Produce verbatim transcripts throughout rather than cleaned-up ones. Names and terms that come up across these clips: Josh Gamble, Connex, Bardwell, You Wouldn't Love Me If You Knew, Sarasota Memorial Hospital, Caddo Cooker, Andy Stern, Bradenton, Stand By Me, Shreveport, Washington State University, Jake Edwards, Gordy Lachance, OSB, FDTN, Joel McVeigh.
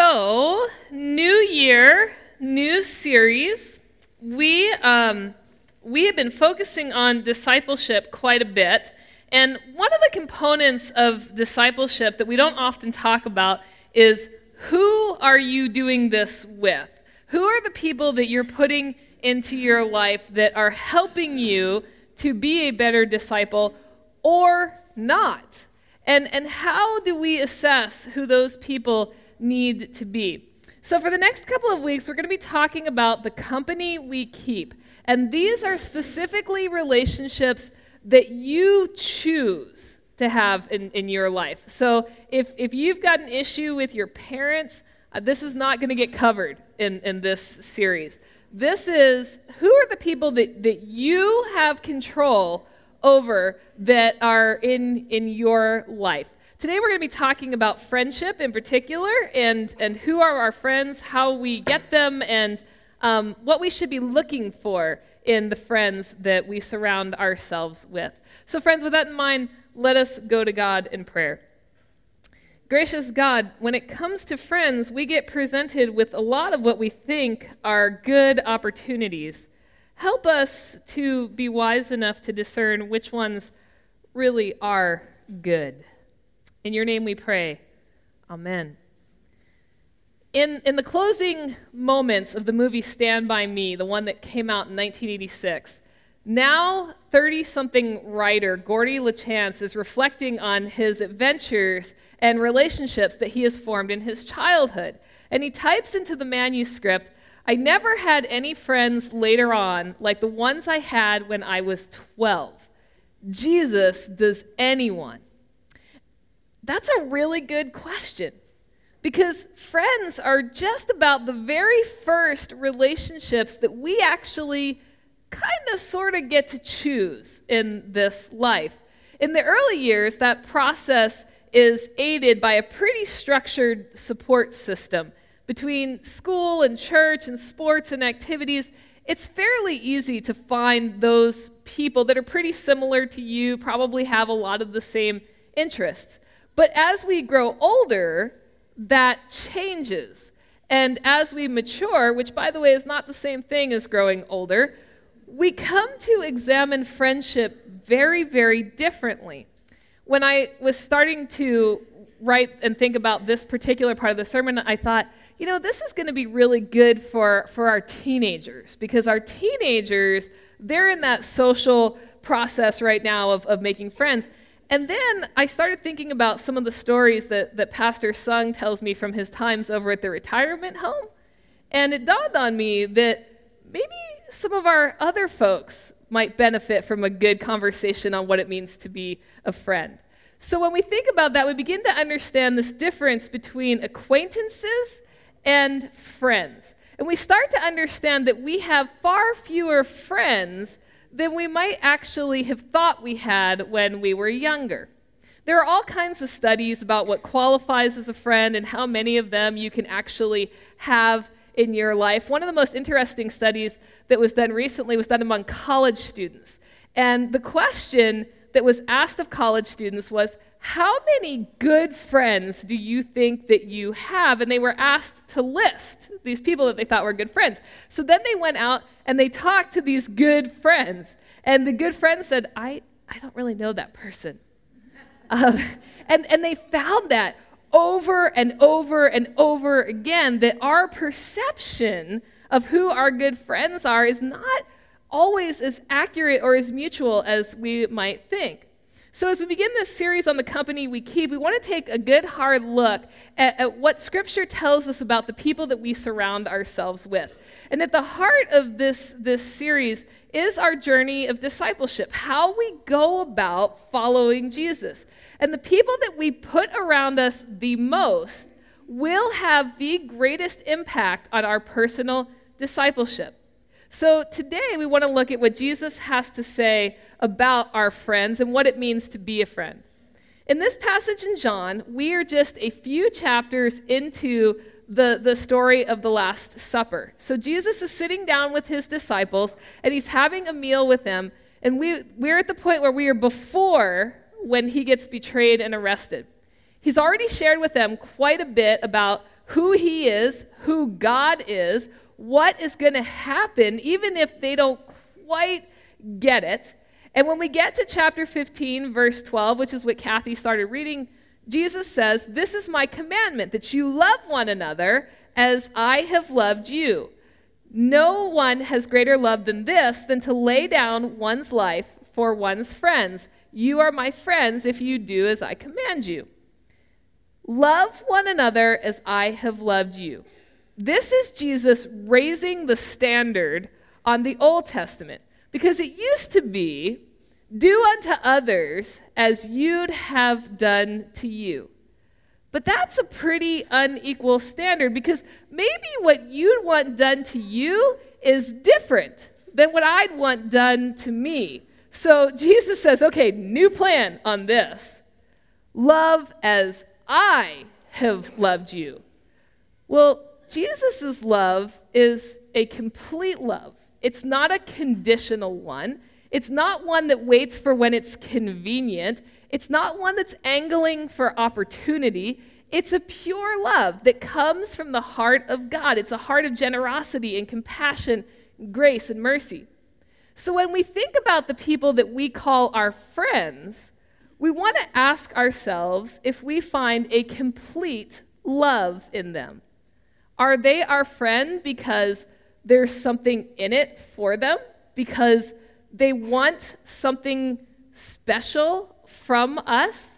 So, new year, new series. We um, we have been focusing on discipleship quite a bit, and one of the components of discipleship that we don't often talk about is who are you doing this with? Who are the people that you're putting into your life that are helping you to be a better disciple or not? And and how do we assess who those people need to be? So for the next couple of weeks, we're going to be talking about the company we keep. And these are specifically relationships that you choose to have in, in your life. So if, if you've got an issue with your parents, uh, this is not going to get covered in, in this series. This is who are the people that, that you have control over that are in, in your life. Today we're going to be talking about friendship in particular, and, and who are our friends, how we get them, and um, what we should be looking for in the friends that we surround ourselves with. So friends, with that in mind, let us go to God in prayer. Gracious God, when it comes to friends, we get presented with a lot of what we think are good opportunities. Help us to be wise enough to discern which ones really are good. In your name we pray. Amen. In, in the closing moments of the movie Stand By Me, the one that came out in nineteen eighty-six, now thirty-something writer Gordy Lachance is reflecting on his adventures and relationships that he has formed in his childhood. And he types into the manuscript, "I never had any friends later on like the ones I had when I was twelve. Jesus, does anyone?" That's a really good question, because friends are just about the very first relationships that we actually kind of sort of get to choose in this life. In the early years, that process is aided by a pretty structured support system. Between school and church and sports and activities, it's fairly easy to find those people that are pretty similar to you, probably have a lot of the same interests. But as we grow older, that changes. And as we mature, which by the way is not the same thing as growing older, we come to examine friendship very, very differently. When I was starting to write and think about this particular part of the sermon, I thought, you know, this is going to be really good for, for our teenagers, because our teenagers, they're in that social process right now of, of making friends. And then I started thinking about some of the stories that, that Pastor Sung tells me from his times over at the retirement home. And it dawned on me that maybe some of our other folks might benefit from a good conversation on what it means to be a friend. So when we think about that, we begin to understand this difference between acquaintances and friends. And we start to understand that we have far fewer friends than we might actually have thought we had when we were younger. There are all kinds of studies about what qualifies as a friend and how many of them you can actually have in your life. One of the most interesting studies that was done recently was done among college students. And the question that was asked of college students was, how many good friends do you think that you have? And they were asked to list these people that they thought were good friends. So then they went out and they talked to these good friends. And the good friends said, I, I don't really know that person. um, and, and they found that over and over and over again, that our perception of who our good friends are is not always as accurate or as mutual as we might think. So as we begin this series on the company we keep, we want to take a good hard look at, at what Scripture tells us about the people that we surround ourselves with. And at the heart of this, this series is our journey of discipleship, how we go about following Jesus. And the people that we put around us the most will have the greatest impact on our personal discipleship. So today we want to look at what Jesus has to say about our friends and what it means to be a friend. In this passage in John, we are just a few chapters into the, the story of the Last Supper. So Jesus is sitting down with his disciples, and he's having a meal with them, and we, we're at the point where we are before when he gets betrayed and arrested. He's already shared with them quite a bit about who he is, who God is, what is going to happen, even if they don't quite get it. And when we get to chapter fifteen, verse twelve, which is what Kathy started reading, Jesus says, "This is my commandment, that you love one another as I have loved you. No one has greater love than this, than to lay down one's life for one's friends. You are my friends if you do as I command you. Love one another as I have loved you." This is Jesus raising the standard on the Old Testament, because it used to be, do unto others as you'd have done to you. But that's a pretty unequal standard, because maybe what you'd want done to you is different than what I'd want done to me. So Jesus says, okay, new plan on this. Love as I have loved you. Well, Jesus' love is a complete love. It's not a conditional one. It's not one that waits for when it's convenient. It's not one that's angling for opportunity. It's a pure love that comes from the heart of God. It's a heart of generosity and compassion, grace and mercy. So when we think about the people that we call our friends, we want to ask ourselves if we find a complete love in them. Are they our friend because there's something in it for them? Because they want something special from us?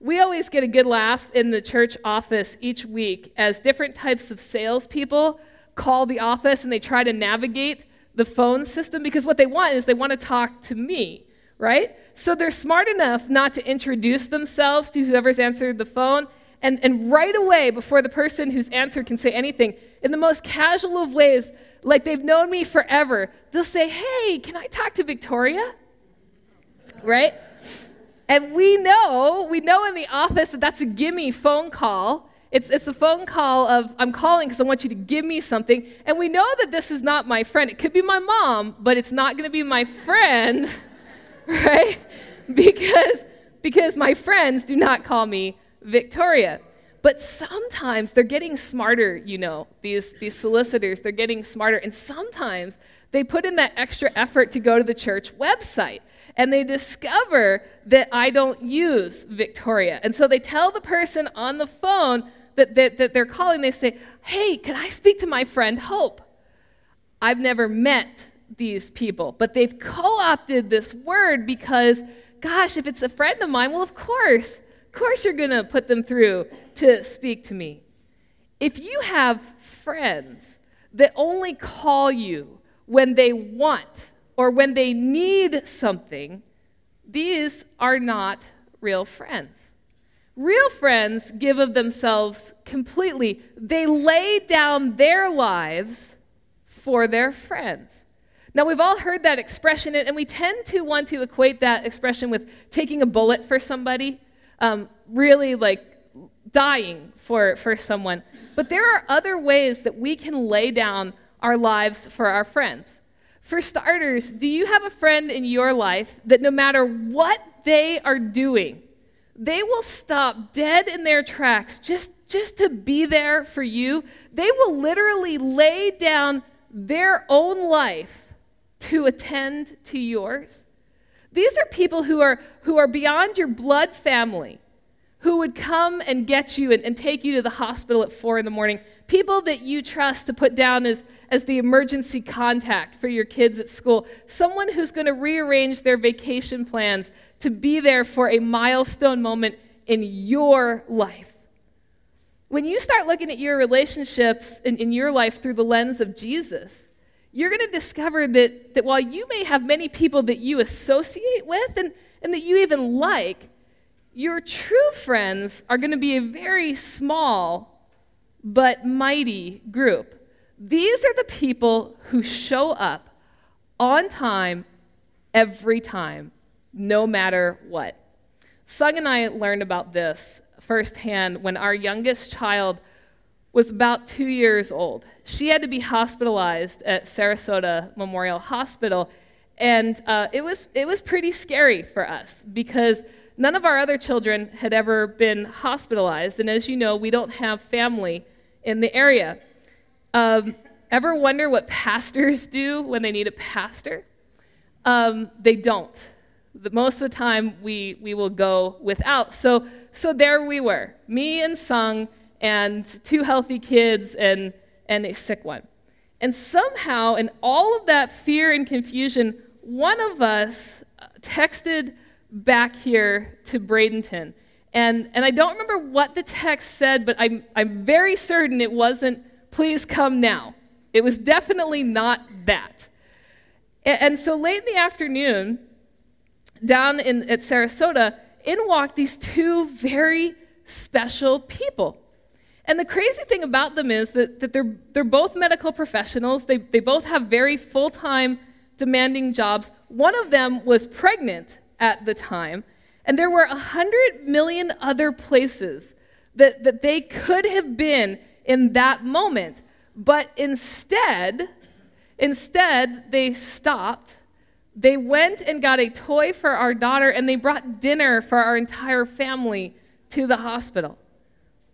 We always get a good laugh in the church office each week as different types of salespeople call the office and they try to navigate the phone system, because what they want is they want to talk to me, right? So they're smart enough not to introduce themselves to whoever's answered the phone, and, and right away, before the person who's answered can say anything, in the most casual of ways, like they've known me forever, they'll say, "Hey, can I talk to Victoria?" Right? And we know, we know in the office that that's a gimme phone call. It's it's a phone call of, I'm calling because I want you to give me something. And we know that this is not my friend. It could be my mom, but it's not going to be my friend, right? Because, because my friends do not call me Victoria. But sometimes they're getting smarter, you know, these, these solicitors, they're getting smarter. And sometimes they put in that extra effort to go to the church website. And they discover that I don't use Victoria. And so they tell the person on the phone that, that, that they're calling, they say, "Hey, can I speak to my friend Hope?" I've never met these people, but they've co-opted this word because, gosh, if it's a friend of mine, well, of course. Of course you're going to put them through to speak to me. If you have friends that only call you when they want or when they need something, these are not real friends. Real friends give of themselves completely. They lay down their lives for their friends. Now, we've all heard that expression, and we tend to want to equate that expression with taking a bullet for somebody. Um, really like dying for, for someone. But there are other ways that we can lay down our lives for our friends. For starters, do you have a friend in your life that no matter what they are doing, they will stop dead in their tracks just, just to be there for you? They will literally lay down their own life to attend to yours. These are people who are who are beyond your blood family, who would come and get you and, and take you to the hospital at four in the morning, people that you trust to put down as, as the emergency contact for your kids at school, someone who's going to rearrange their vacation plans to be there for a milestone moment in your life. When you start looking at your relationships in, in your life through the lens of Jesus, you're going to discover that, that while you may have many people that you associate with and, and that you even like, your true friends are going to be a very small but mighty group. These are the people who show up on time every time, no matter what. Sung and I learned about this firsthand when our youngest child was about two years old. She had to be hospitalized at Sarasota Memorial Hospital, and uh, it was it was pretty scary for us because none of our other children had ever been hospitalized, and as you know, we don't have family in the area. Um, ever wonder what pastors do when they need a pastor? Um, they don't. The, most of the time, we we will go without. So so there we were, me and Sung, and two healthy kids and and a sick one. And somehow, in all of that fear and confusion, one of us texted back here to Bradenton. And and I don't remember what the text said, but I'm I'm very certain it wasn't, "Please come now." It was definitely not that. And, and so late in the afternoon, down in at Sarasota, in walked these two very special people. And the crazy thing about them is that, that they're they're both medical professionals. They they both have very full-time, demanding jobs. One of them was pregnant at the time, and there were one hundred million other places that, that they could have been in that moment. But instead, instead, they stopped. They went and got a toy for our daughter, and they brought dinner for our entire family to the hospital.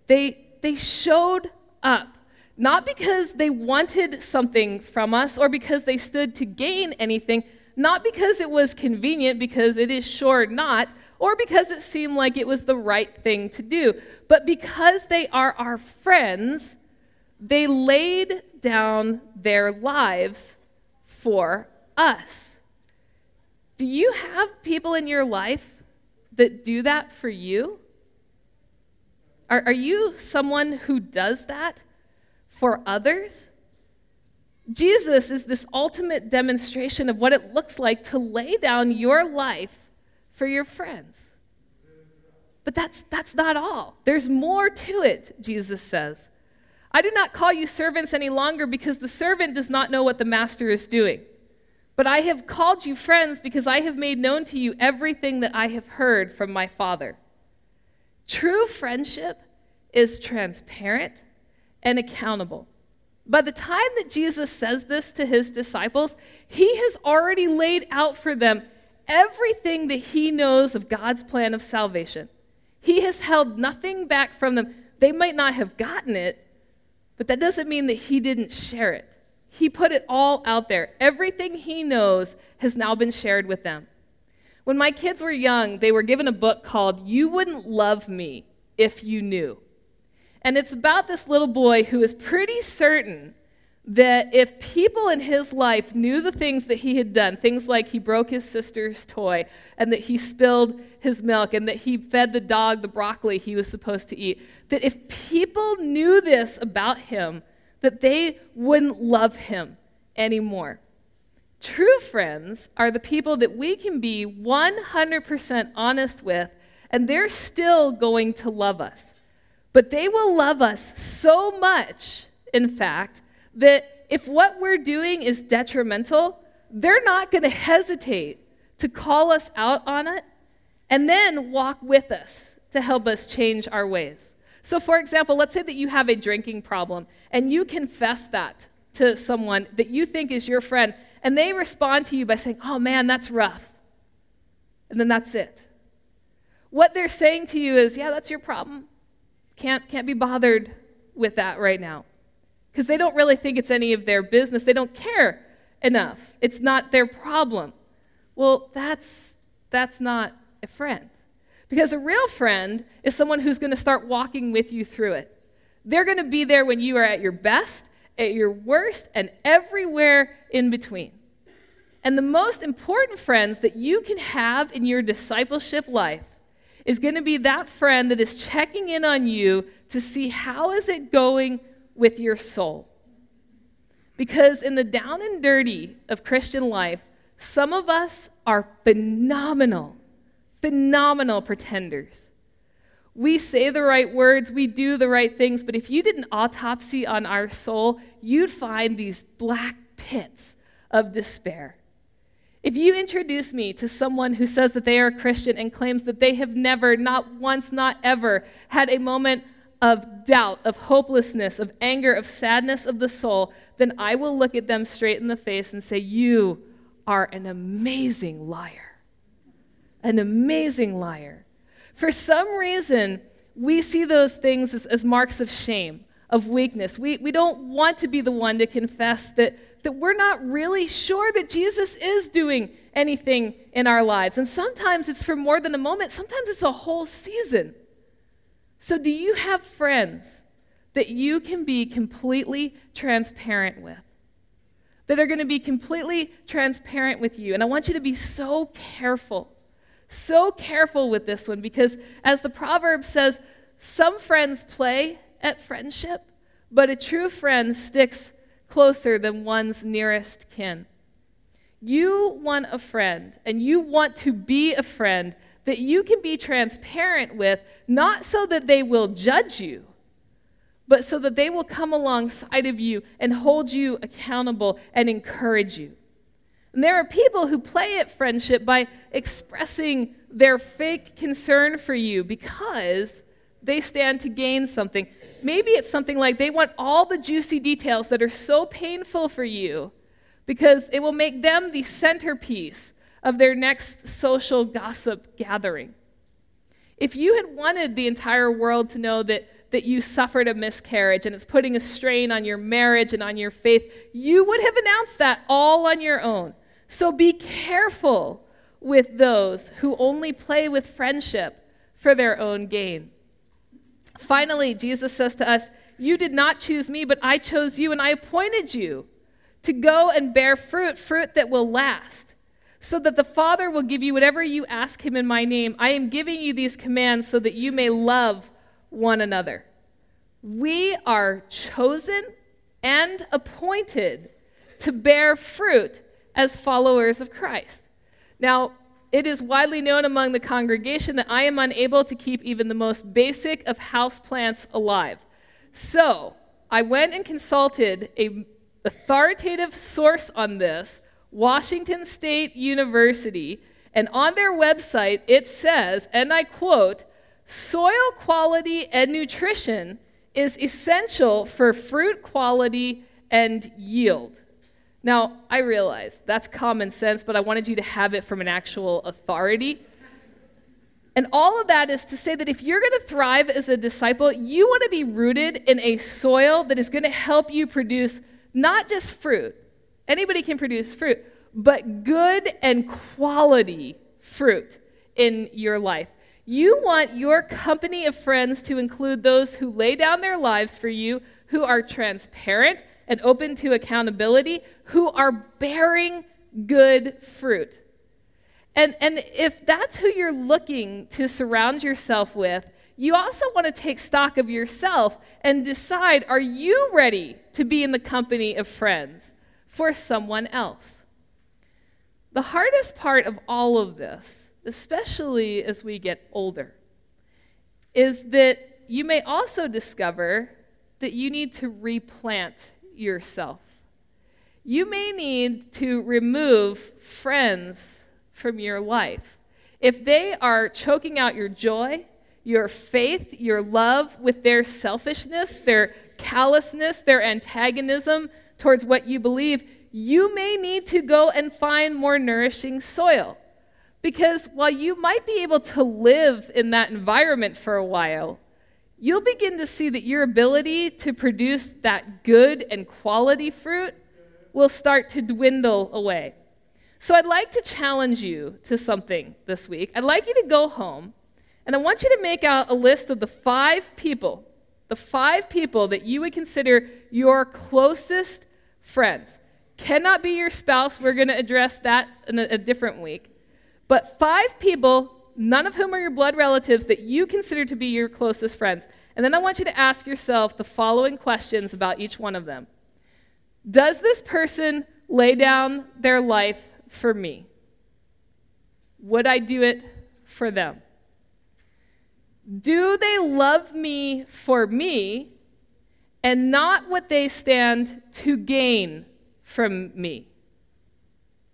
They they showed up, not because they wanted something from us or because they stood to gain anything, not because it was convenient, because it is sure not, or because it seemed like it was the right thing to do. But because they are our friends, they laid down their lives for us. Do you have people in your life that do that for you? Are, are you someone who does that for others? Jesus is this ultimate demonstration of what it looks like to lay down your life for your friends. But that's that's not all. There's more to it, Jesus says. "I do not call you servants any longer, because the servant does not know what the master is doing. But I have called you friends, because I have made known to you everything that I have heard from my Father." True friendship is transparent and accountable. By the time that Jesus says this to his disciples, he has already laid out for them everything that he knows of God's plan of salvation. He has held nothing back from them. They might not have gotten it, but that doesn't mean that he didn't share it. He put it all out there. Everything he knows has now been shared with them. When my kids were young, they were given a book called "You Wouldn't Love Me If You Knew." And it's about this little boy who is pretty certain that if people in his life knew the things that he had done, things like he broke his sister's toy, and that he spilled his milk, and that he fed the dog the broccoli he was supposed to eat, that if people knew this about him, that they wouldn't love him anymore. True friends are the people that we can be one hundred percent honest with, and they're still going to love us. But they will love us so much, in fact, that if what we're doing is detrimental, they're not going to hesitate to call us out on it and then walk with us to help us change our ways. So, for example, let's say that you have a drinking problem and you confess that to someone that you think is your friend, and they respond to you by saying, "Oh man, that's rough," and then that's it. What they're saying to you is, "Yeah, that's your problem. Can't, can't be bothered with that right now." Because they don't really think it's any of their business. They don't care enough. It's not their problem. Well, that's, that's not a friend. Because a real friend is someone who's going to start walking with you through it. They're going to be there when you are at your best, at your worst, and everywhere in between. And the most important friends that you can have in your discipleship life is going to be that friend that is checking in on you to see how is it going with your soul. Because in the down and dirty of Christian life, some of us are phenomenal, phenomenal pretenders. We say the right words, we do the right things, but if you did an autopsy on our soul, you'd find these black pits of despair. If you introduce me to someone who says that they are a Christian and claims that they have never, not once, not ever, had a moment of doubt, of hopelessness, of anger, of sadness of the soul, then I will look at them straight in the face and say, "You are an amazing liar." An amazing liar. For some reason, we see those things as, as marks of shame, of weakness. We, we don't want to be the one to confess that, that we're not really sure that Jesus is doing anything in our lives. And sometimes it's for more than a moment. Sometimes it's a whole season. So do you have friends that you can be completely transparent with, that are going to be completely transparent with you? And I want you to be so careful, so careful with this one, because as the proverb says, some friends play at friendship, but a true friend sticks closer than one's nearest kin. You want a friend, and you want to be a friend that you can be transparent with, not so that they will judge you, but so that they will come alongside of you and hold you accountable and encourage you. And there are people who play at friendship by expressing their fake concern for you because they stand to gain something. Maybe it's something like they want all the juicy details that are so painful for you because it will make them the centerpiece of their next social gossip gathering. If you had wanted the entire world to know that that you suffered a miscarriage and it's putting a strain on your marriage and on your faith, you would have announced that all on your own. So be careful with those who only play with friendship for their own gain. Finally, Jesus says to us, "You did not choose me, but I chose you and I appointed you to go and bear fruit, fruit that will last, so that the Father will give you whatever you ask him in my name. I am giving you these commands so that you may love one another." We are chosen and appointed to bear fruit as followers of Christ. Now, it is widely known among the congregation that I am unable to keep even the most basic of houseplants alive. So I went and consulted an authoritative source on this, Washington State University, and on their website it says, and I quote, "Soil quality and nutrition is essential for fruit quality and yield." Now, I realize that's common sense, but I wanted you to have it from an actual authority. And all of that is to say that if you're going to thrive as a disciple, you want to be rooted in a soil that is going to help you produce not just fruit, anybody can produce fruit, but good and quality fruit in your life. You want your company of friends to include those who lay down their lives for you, who are transparent and open to accountability, who are bearing good fruit. And, and if that's who you're looking to surround yourself with, you also want to take stock of yourself and decide, are you ready to be in the company of friends for someone else? The hardest part of all of this, especially as we get older, is that you may also discover that you need to replant yourself. You may need to remove friends from your life. If they are choking out your joy, your faith, your love with their selfishness, their callousness, their antagonism towards what you believe, you may need to go and find more nourishing soil. Because while you might be able to live in that environment for a while, you'll begin to see that your ability to produce that good and quality fruit will start to dwindle away. So I'd like to challenge you to something this week. I'd like you to go home, and I want you to make out a list of the five people, the five people that you would consider your closest friends. Cannot be your spouse. We're going to address that in a, a different week. But five people, none of whom are your blood relatives, that you consider to be your closest friends. And then I want you to ask yourself the following questions about each one of them. Does this person lay down their life for me? Would I do it for them? Do they love me for me and not what they stand to gain from me?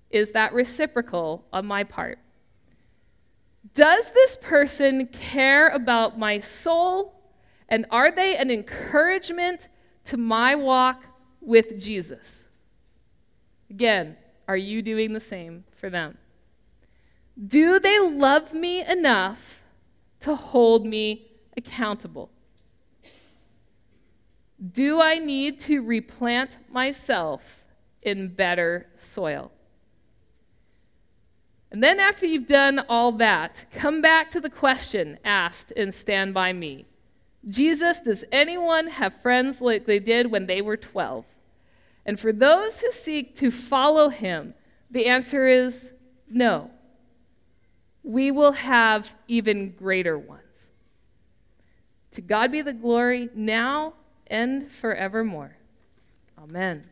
Is that reciprocal on my part? Does this person care about my soul, and are they an encouragement to my walk with Jesus? Again, are you doing the same for them? Do they love me enough to hold me accountable? Do I need to replant myself in better soil? And then after you've done all that, come back to the question asked in Stand By Me. Jesus, does anyone have friends like they did when they were twelve? And for those who seek to follow him, the answer is no. We will have even greater ones. To God be the glory now and forevermore. Amen.